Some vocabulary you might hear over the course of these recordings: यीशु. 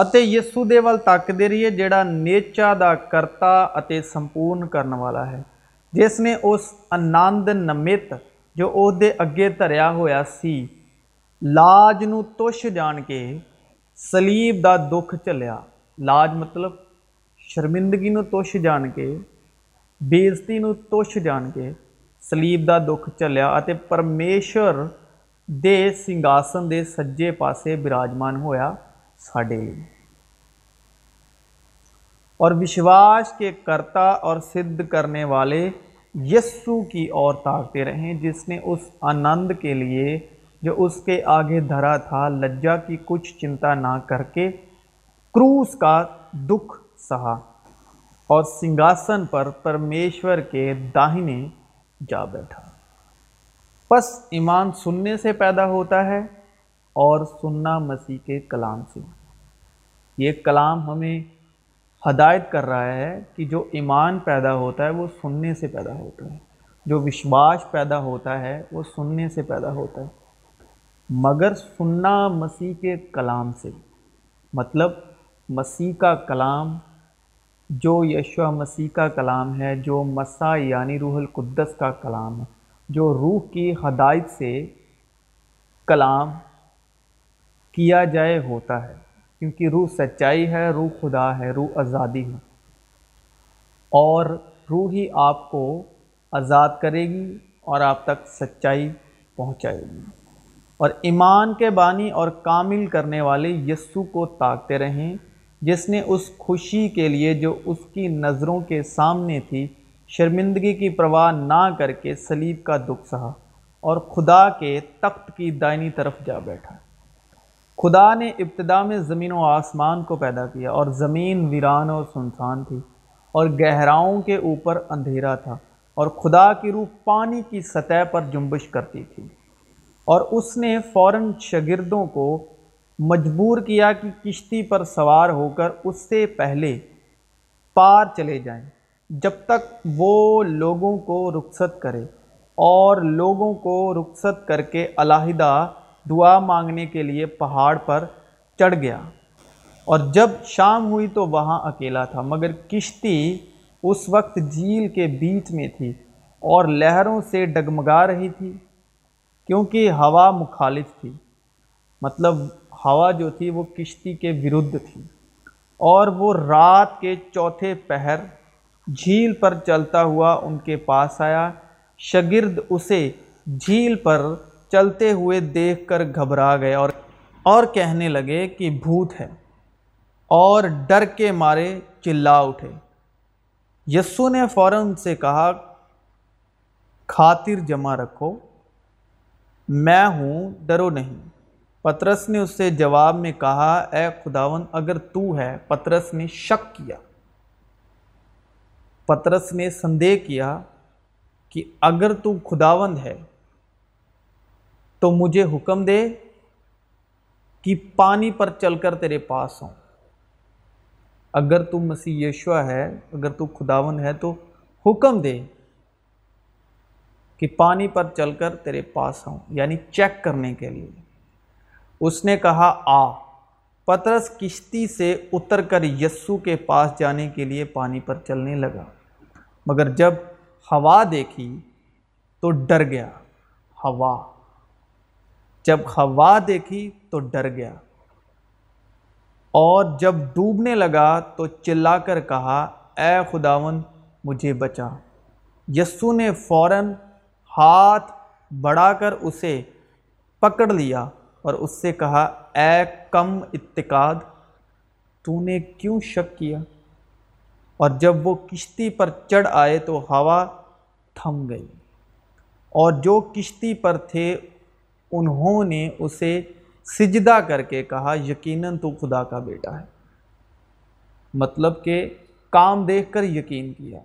ਅਤੇ ਯਿਸੂ ਦੇ ਵੱਲ ਤੱਕਦੇ ਰਹੀਏ ਜਿਹੜਾ ਨੇਚਾ ਦਾ ਕਰਤਾ ਅਤੇ ਸੰਪੂਰਨ ਕਰਨ ਵਾਲਾ ਹੈ, ਜਿਸ ਨੇ ਉਸ ਆਨੰਦ ਨਮਿਤ ਜੋ ਉਹਦੇ ਅੱਗੇ ਧਰਿਆ ਹੋਇਆ ਸੀ ਲਾਜ ਨੂੰ ਤੁਸ਼ ਜਾਣ ਕੇ ਸਲੀਬ ਦਾ ਦੁੱਖ ਝੱਲਿਆ। ਲਾਜ ਮਤਲਬ ਸ਼ਰਮਿੰਦਗੀ ਨੂੰ ਤੁਸ਼ ਜਾਣ ਕੇ, ਬੇਇੱਜ਼ਤੀ ਨੂੰ ਤੁਸ਼ ਜਾਣ ਕੇ ਸਲੀਬ ਦਾ ਦੁੱਖ ਝੱਲਿਆ ਅਤੇ ਪਰਮੇਸ਼ਰ ਦੇ ਸਿੰਘਾਸਨ ਦੇ ਸੱਜੇ ਪਾਸੇ ਬਿਰਾਜਮਾਨ ਹੋਇਆ ਸਾਡੇ लिए। और विश्वास के कर्ता और सिद्ध करने वाले यीशु की ओर ताकते रहें, जिसने उस आनंद के लिए जो उसके आगे धरा था लज्जा की कुछ चिंता ना करके क्रूस का दुख सहा और सिंहासन पर परमेश्वर के दाहिने जा बैठा। बस ईमान सुनने से पैदा होता है और सुनना मसीह के कलाम से। ये कलाम हमें हदायत कर रहा है कि जो ईमान पैदा होता है वो सुनने से पैदा होता है, जो विश्वास पैदा होता है वो सुनने से पैदा होता है, मगर सुनना मसीह के कलाम से। मतलब मसीह का कलाम जो यीशु मसीह का कलाम है, जो मसा यानी रूहुल कुद्दस का कलाम है, जो रूह की हदायत से कलाम किया जाए होता है, क्योंकि रूह सच्चाई है, रूह खुदा है, रूह आज़ादी है और रूह ही आपको आज़ाद करेगी और आप तक सच्चाई पहुंचाएगी। और ईमान के बानी और कामिल करने वाले यीशु को ताकते रहें, जिसने उस खुशी के लिए जो उसकी नज़रों के सामने थी शर्मिंदगी की परवाह ना करके सलीब का दुख सहा और खुदा के तख्त की दाहिनी तरफ जा बैठा। खुदा ने इब्तिदा में ज़मीन व आसमान को पैदा किया और ज़मीन वीरान और सुनसान थी और गहराओं के ऊपर अंधेरा था और खुदा की रूह पानी की सतह पर जुम्बिश करती थी। और उसने फ़ौरन शागिर्दों को मजबूर किया कि किश्ती पर सवार होकर उससे पहले पार चले जाएं, जब तक वो लोगों को रुखसत करे और लोगों को रुखसत करके अलहिदा दुआ मांगने के लिए पहाड़ पर चढ़ गया। और जब शाम हुई तो वहाँ अकेला था, मगर किश्ती उस वक्त झील के बीच में थी और लहरों से डगमगा रही थी क्योंकि हवा मुखालिफ थी। मतलब हवा जो थी वो किश्ती के विरुद्ध थी। और वो रात के चौथे पहर झील पर चलता हुआ उनके पास आया। शागिर्द उसे झील पर चलते हुए देखकर घबरा गए और कहने लगे कि भूत है और डर के मारे चिल्ला उठे। यीशु ने फ़ौरन उनसे कहा, खातिर जमा रखो, मैं हूँ, डरो नहीं। पतरस ने उससे जवाब में कहा, ऐ खुदावंद अगर तू है। पतरस ने शक किया, पतरस ने संदेह किया कि अगर तू खुदावंद है तो मुझे हुक्म दे कि पानी पर चलकर तेरे पास आऊं। अगर तू मसीह यीशु है, अगर तू खुदावन है तो हुक्म दे कि पानी पर चलकर तेरे पास आऊं, यानी चेक करने के लिए। उसने कहा, आ। पतरस किश्ती से उतरकर यीशु के पास जाने के लिए पानी पर चलने लगा, मगर जब हवा देखी तो डर गया। और जब डूबने लगा तो चिल्लाकर कहा, ऐ खुदावन मुझे बचा। यीशु ने फ़ौरन हाथ बढ़ाकर उसे पकड़ लिया और उससे कहा, ऐ कम इत्तिकाद, तूने क्यों शक किया। और जब वो किश्ती पर चढ़ आए तो हवा थम गई और जो किश्ती पर थे उन्होंने उसे सिजदा करके कहा, यकीनन तू खुदा का बेटा है। मतलब के काम देखकर यकीन किया,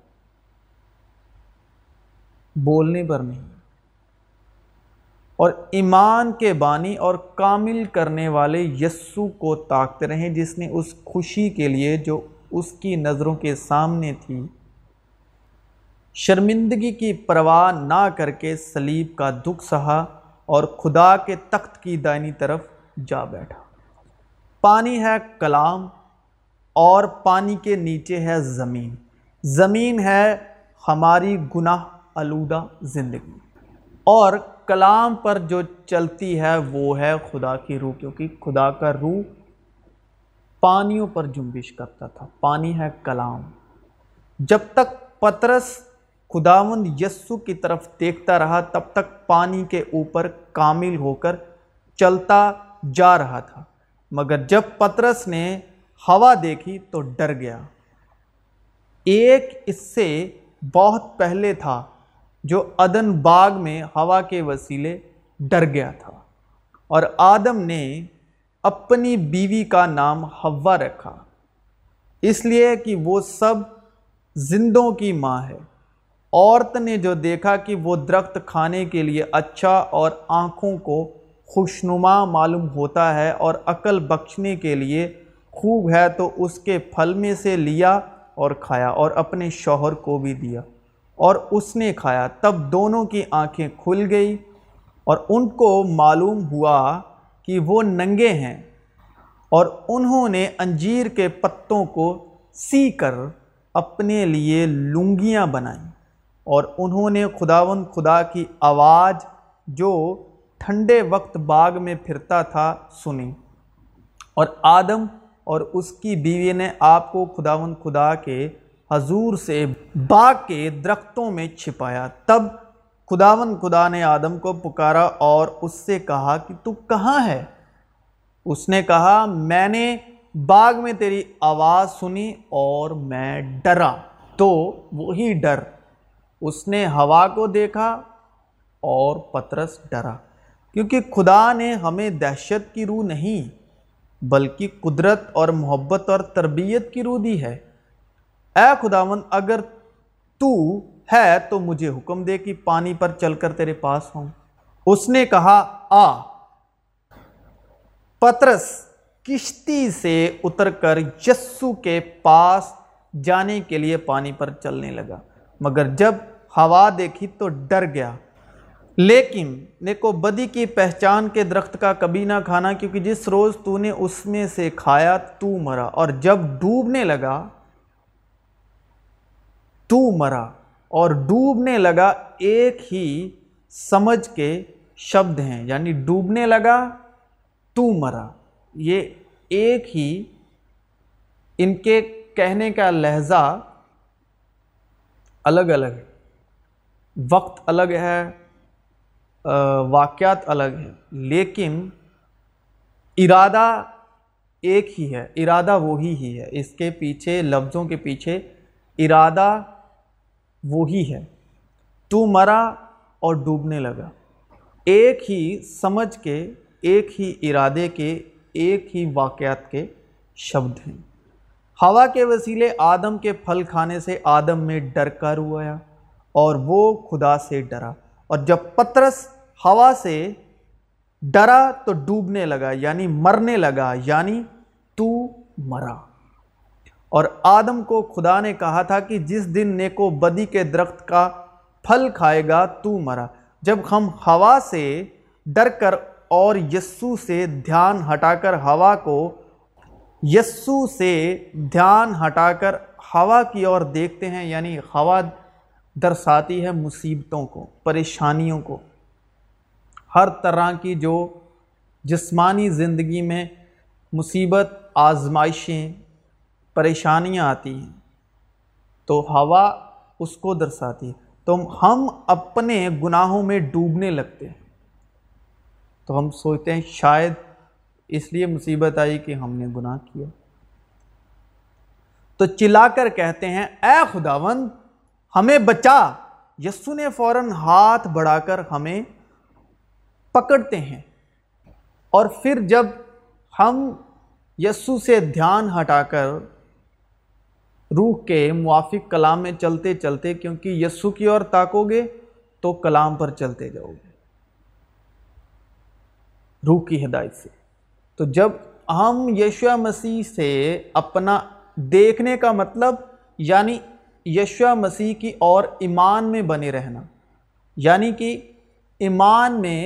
बोलने पर नहीं। और ईमान के बानी और कामिल करने वाले यीशु को ताकते रहें, जिसने उस खुशी के लिए जो उसकी नज़रों के सामने थी शर्मिंदगी की परवाह ना करके सलीब का दुख सहा और खुदा के तख्त की दाहिनी तरफ जा बैठा। پانی ہے کلام اور پانی کے نیچے ہے زمین۔ زمین ہے ہماری گناہ آلودہ زندگی، اور کلام پر جو چلتی ہے وہ ہے خدا کی روح، کیونکہ خدا کا روح پانیوں پر جنبش کرتا تھا۔ پانی ہے کلام۔ جب تک پترس خداوند یسوع کی طرف دیکھتا رہا تب تک پانی کے اوپر کامل ہو کر چلتا جا رہا تھا، مگر جب پترس نے ہوا دیکھی تو ڈر گیا۔ ایک اس سے بہت پہلے تھا جو عدن باغ میں ہوا کے وسیلے ڈر گیا تھا، اور آدم نے اپنی بیوی کا نام حوا رکھا اس لیے کہ وہ سب زندوں کی ماں ہے۔ عورت نے جو دیکھا کہ وہ درخت کھانے کے لیے اچھا اور آنکھوں کو خوشنما معلوم ہوتا ہے اور عقل بخشنے کے لیے خوب ہے، تو اس کے پھل میں سے لیا اور کھایا، اور اپنے شوہر کو بھی دیا اور اس نے کھایا۔ تب دونوں کی آنکھیں کھل گئی اور ان کو معلوم ہوا کہ وہ ننگے ہیں، اور انہوں نے انجیر کے پتوں کو سی کر اپنے لیے لنگیاں بنائیں، اور انہوں نے خداوند خدا کی آواز جو ٹھنڈے وقت باغ میں پھرتا تھا سنی، اور آدم اور اس کی بیوی نے آپ کو خداوند خدا کے حضور سے باغ کے درختوں میں چھپایا۔ تب خداوند خدا نے آدم کو پکارا اور اس سے کہا کہ تو کہاں ہے؟ اس نے کہا میں نے باغ میں تیری آواز سنی اور میں ڈرا، تو وہی ڈر اس نے ہوا کو دیکھا اور پترس ڈرا، کیونکہ خدا نے ہمیں دہشت کی روح نہیں بلکہ قدرت اور محبت اور تربیت کی روح دی ہے۔ اے خداوند اگر تو ہے تو مجھے حکم دے کہ پانی پر چل کر تیرے پاس ہوں۔ اس نے کہا آ۔ پترس کشتی سے اتر کر یسوع کے پاس جانے کے لیے پانی پر چلنے لگا، مگر جب ہوا دیکھی تو ڈر گیا۔ لیکن نیکوبدی کی پہچان کے درخت کا کبھی نہ کھانا، کیونکہ جس روز تو نے اس میں سے کھایا تو مرا، اور جب ڈوبنے لگا تو مرا۔ اور ڈوبنے لگا ایک ہی سمجھ کے شبد ہیں، یعنی ڈوبنے لگا تو مرا، یہ ایک ہی ان کے کہنے کا لہجہ الگ الگ ہے، وقت الگ ہے، واقعات الگ ہے، لیکن ارادہ ایک ہی ہے۔ ارادہ وہی ہے، اس کے پیچھے لفظوں کے پیچھے ارادہ وہی ہے۔ تو مرا اور ڈوبنے لگا، ایک ہی سمجھ کے، ایک ہی ارادے کے، ایک ہی واقعات کے شبد ہیں۔ ہوا کے وسیلے آدم کے پھل کھانے سے آدم میں ڈر کا روح آیا اور وہ خدا سے ڈرا، اور جب پترس ہوا سے ڈرا تو ڈوبنے لگا، یعنی مرنے لگا، یعنی تو مرا۔ اور آدم کو خدا نے کہا تھا کہ جس دن نیکوبدی کے درخت کا پھل کھائے گا تو مرا۔ جب ہم ہوا سے ڈر کر اور یسوع سے دھیان ہٹا کر ہوا کی اور دیکھتے ہیں، یعنی ہوا درساتی ہے مصیبتوں کو، پریشانیوں کو، ہر طرح کی جو جسمانی زندگی میں مصیبت، آزمائشیں، پریشانیاں آتی ہیں تو ہوا اس کو درساتی ہے، تو ہم اپنے گناہوں میں ڈوبنے لگتے ہیں، تو ہم سوچتے ہیں شاید اس لیے مصیبت آئی کہ ہم نے گناہ کیا، تو چلا کر کہتے ہیں اے خداوند ہمیں بچا۔ یسوع نے فوراً ہاتھ بڑھا کر ہمیں پکڑتے ہیں، اور پھر جب ہم یسوع سے دھیان ہٹا کر روح کے موافق کلام میں چلتے چلتے، کیونکہ یسوع کی اور تاکو گے تو کلام پر چلتے جاؤ گے روح کی ہدایت سے، تو جب ہم یسوع مسیح سے اپنا دیکھنے کا مطلب یعنی یسوع مسیح کی اور ایمان میں بنے رہنا، یعنی کہ ایمان میں،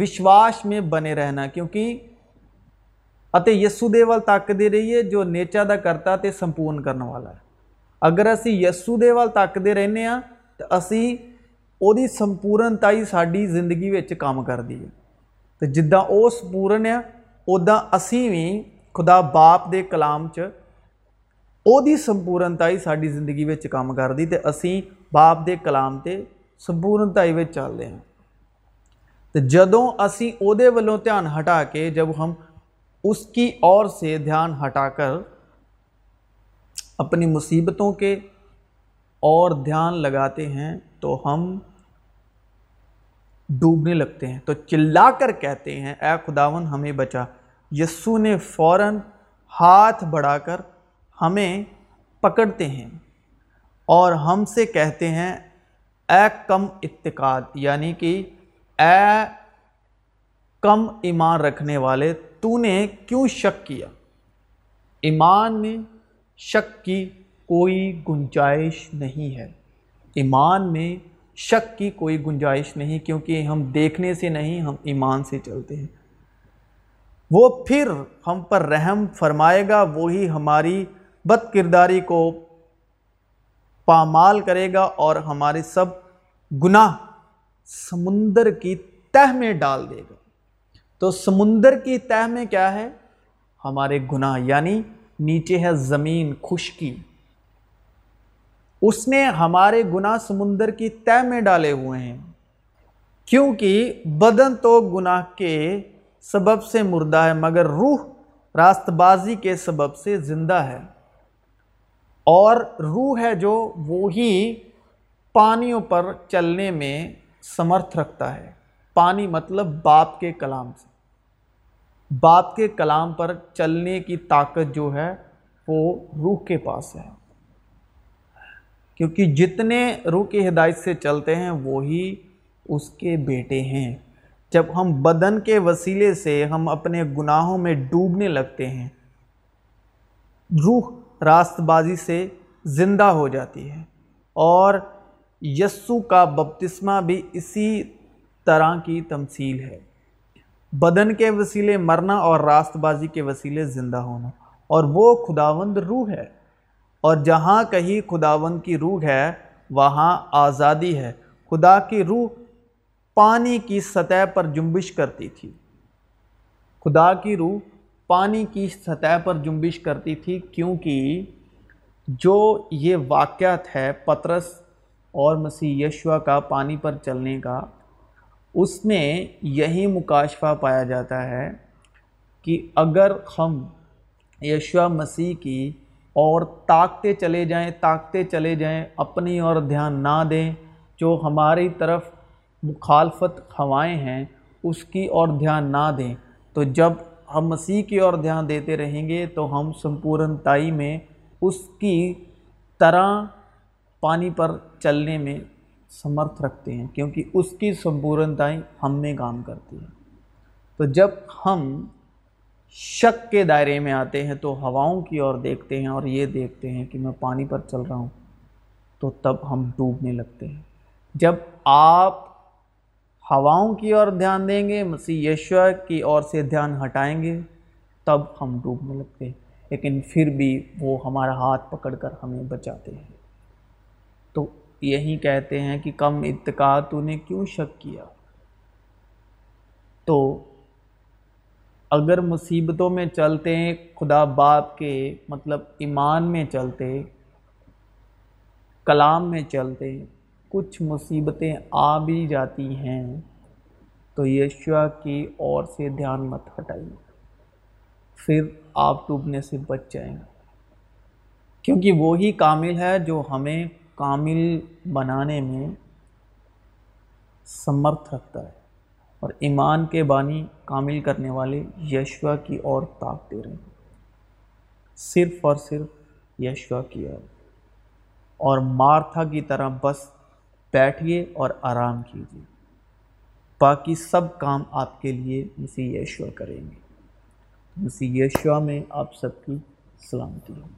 وشواس میں بنے رہنا، کیونکہ ਅਤੇ ਯਿਸੂ ਦੇ ਵੱਲ ਤੱਕਦੇ ਰਹੀਏ ਜੋ ਨੇਚਾ ਦਾ ਕਰਤਾ ਤੇ ਸੰਪੂਰਨ ਕਰਨ ਵਾਲਾ ਹੈ। ਅਗਰ ਅਸੀਂ ਯਿਸੂ ਦੇ ਵੱਲ ਤੱਕਦੇ ਰਹਿੰਦੇ ਹਾਂ ਤਾਂ ਅਸੀਂ ਉਹਦੀ ਸੰਪੂਰਨਤਾ ਹੀ ਸਾਡੀ ਜ਼ਿੰਦਗੀ ਵਿੱਚ ਕੰਮ ਕਰਦੀ ਹੈ। ਤੇ ਜਿੱਦਾਂ ਉਹ ਸੰਪੂਰਨ ਆ ਉੱਦਾਂ ਅਸੀਂ ਵੀ ਖੁਦਾ ਬਾਪ ਦੇ ਕਲਾਮ 'ਚ ਉਹਦੀ ਸੰਪੂਰਨਤਾ ਹੀ ਸਾਡੀ ਜ਼ਿੰਦਗੀ ਵਿੱਚ ਕੰਮ ਕਰਦੀ ਤੇ ਅਸੀਂ ਬਾਪ ਦੇ ਕਲਾਮ ਤੇ ਸੰਪੂਰਨਤਾ ਹੀ ਵਿੱਚ ਚੱਲਦੇ ਹਾਂ। تو جدوں اسی اودے والوں دھیان ہٹا کے جب ہم اس کی اور سے دھیان ہٹا کر اپنی مصیبتوں کے اور دھیان لگاتے ہیں تو ہم ڈوبنے لگتے ہیں، تو چلا کر کہتے ہیں اے خداوند ہمیں بچا۔ یسوع نے فوراً ہاتھ بڑھا کر ہمیں پکڑتے ہیں اور ہم سے کہتے ہیں اے کم اعتقاد، یعنی کہ اے کم ایمان رکھنے والے، تو نے کیوں شک کیا؟ ایمان میں شک کی کوئی گنجائش نہیں ہے، ایمان میں شک کی کوئی گنجائش نہیں، کیونکہ ہم دیکھنے سے نہیں، ہم ایمان سے چلتے ہیں۔ وہ پھر ہم پر رحم فرمائے گا، وہی ہماری بد کرداری کو پامال کرے گا اور ہمارے سب گناہ سمندر کی تہ میں ڈال دے گا۔ تو سمندر کی تہ میں کیا ہے؟ ہمارے گناہ، یعنی نیچے ہے زمین، خشکی۔ اس نے ہمارے گناہ سمندر کی تہ میں ڈالے ہوئے ہیں، کیونکہ بدن تو گناہ کے سبب سے مردہ ہے مگر روح راست بازی کے سبب سے زندہ ہے، اور روح ہے جو وہی پانیوں پر چلنے میں سمرتھ رکھتا ہے۔ پانی مطلب باپ کے کلام سے، باپ کے کلام پر چلنے کی طاقت جو ہے وہ روح کے پاس ہے، کیونکہ جتنے روح کی ہدایت سے چلتے ہیں وہی اس کے بیٹے ہیں۔ جب ہم بدن کے وسیلے سے ہم اپنے گناہوں میں ڈوبنے لگتے ہیں، روح راست بازی سے زندہ ہو جاتی ہے، اور یسوع کا بپتسمہ بھی اسی طرح کی تمثیل ہے، بدن کے وسیلے مرنا اور راست بازی کے وسیلے زندہ ہونا، اور وہ خداوند روح ہے، اور جہاں کہیں خداوند کی روح ہے وہاں آزادی ہے۔ خدا کی روح پانی کی سطح پر جنبش کرتی تھی، خدا کی روح پانی کی سطح پر جنبش کرتی تھی، کیونکہ جو یہ واقعہ ہے پطرس اور مسیح یشوع کا پانی پر چلنے کا، اس میں یہی مکاشفہ پایا جاتا ہے کہ اگر ہم یشوع مسیح کی اور طاقتے چلے جائیں، اپنی اور دھیان نہ دیں، جو ہماری طرف مخالفت ہوائیں ہیں اس کی اور دھیان نہ دیں، تو جب ہم مسیح کی اور دھیان دیتے رہیں گے تو ہم سمپورنتائی میں اس کی طرح پانی پر چلنے میں سمرتھ رکھتے ہیں، کیونکہ اس کی سمپورنتائیں ہم میں کام کرتی ہے۔ تو جب ہم شک کے دائرے میں آتے ہیں تو ہواؤں کی اور دیکھتے ہیں اور یہ دیکھتے ہیں کہ میں پانی پر چل رہا ہوں، تو تب ہم ڈوبنے لگتے ہیں۔ جب آپ ہواؤں کی اور دھیان دیں گے، مسیح یشوع کی اور سے دھیان ہٹائیں گے، تب ہم ڈوبنے لگتے ہیں، لیکن پھر بھی وہ ہمارا ہاتھ پکڑ کر ہمیں بچاتے ہیں۔ تو یہی کہتے ہیں کہ کم اعتقاد، تو نے کیوں شک کیا؟ تو اگر مصیبتوں میں چلتے ہیں، خدا باپ کے مطلب ایمان میں چلتے، کلام میں چلتے، کچھ مصیبتیں آ بھی جاتی ہیں تو یشوع کی اور سے دھیان مت ہٹائیے، پھر آپ ڈوبنے سے بچ جائیں گے، کیونکہ وہی کامل ہے جو ہمیں کامل بنانے میں سمرتھ رکھتا ہے، اور ایمان کے بانی کامل کرنے والے یشوع کی اور طاقت دے رہے ہیں، صرف اور صرف یشوع کی اور مارتھا کی طرح بس بیٹھیے اور آرام کیجیے، باقی سب کام آپ کے لیے مسیح یشوع کریں گے۔ مسیح یشوع میں آپ سب کی سلامتی ہو۔